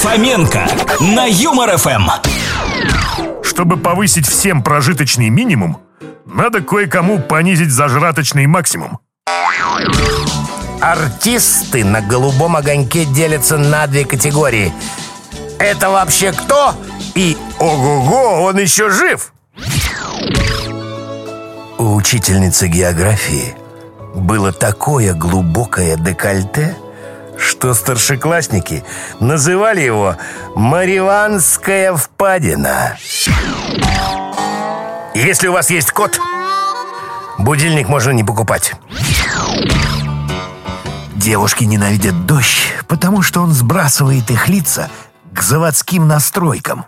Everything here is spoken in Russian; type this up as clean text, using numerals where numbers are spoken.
Фоменко на Юмор ФМ. Чтобы повысить всем прожиточный минимум, надо кое-кому понизить зажраточный максимум. Артисты на голубом огоньке делятся на две категории. Это вообще кто? И ого-го, он еще жив! У учительницы географии было такое глубокое декольте, что старшеклассники называли его «Мариванская впадина». Если у вас есть кот, будильник можно не покупать. Девушки ненавидят дождь, потому что он сбрасывает их лица к заводским настройкам.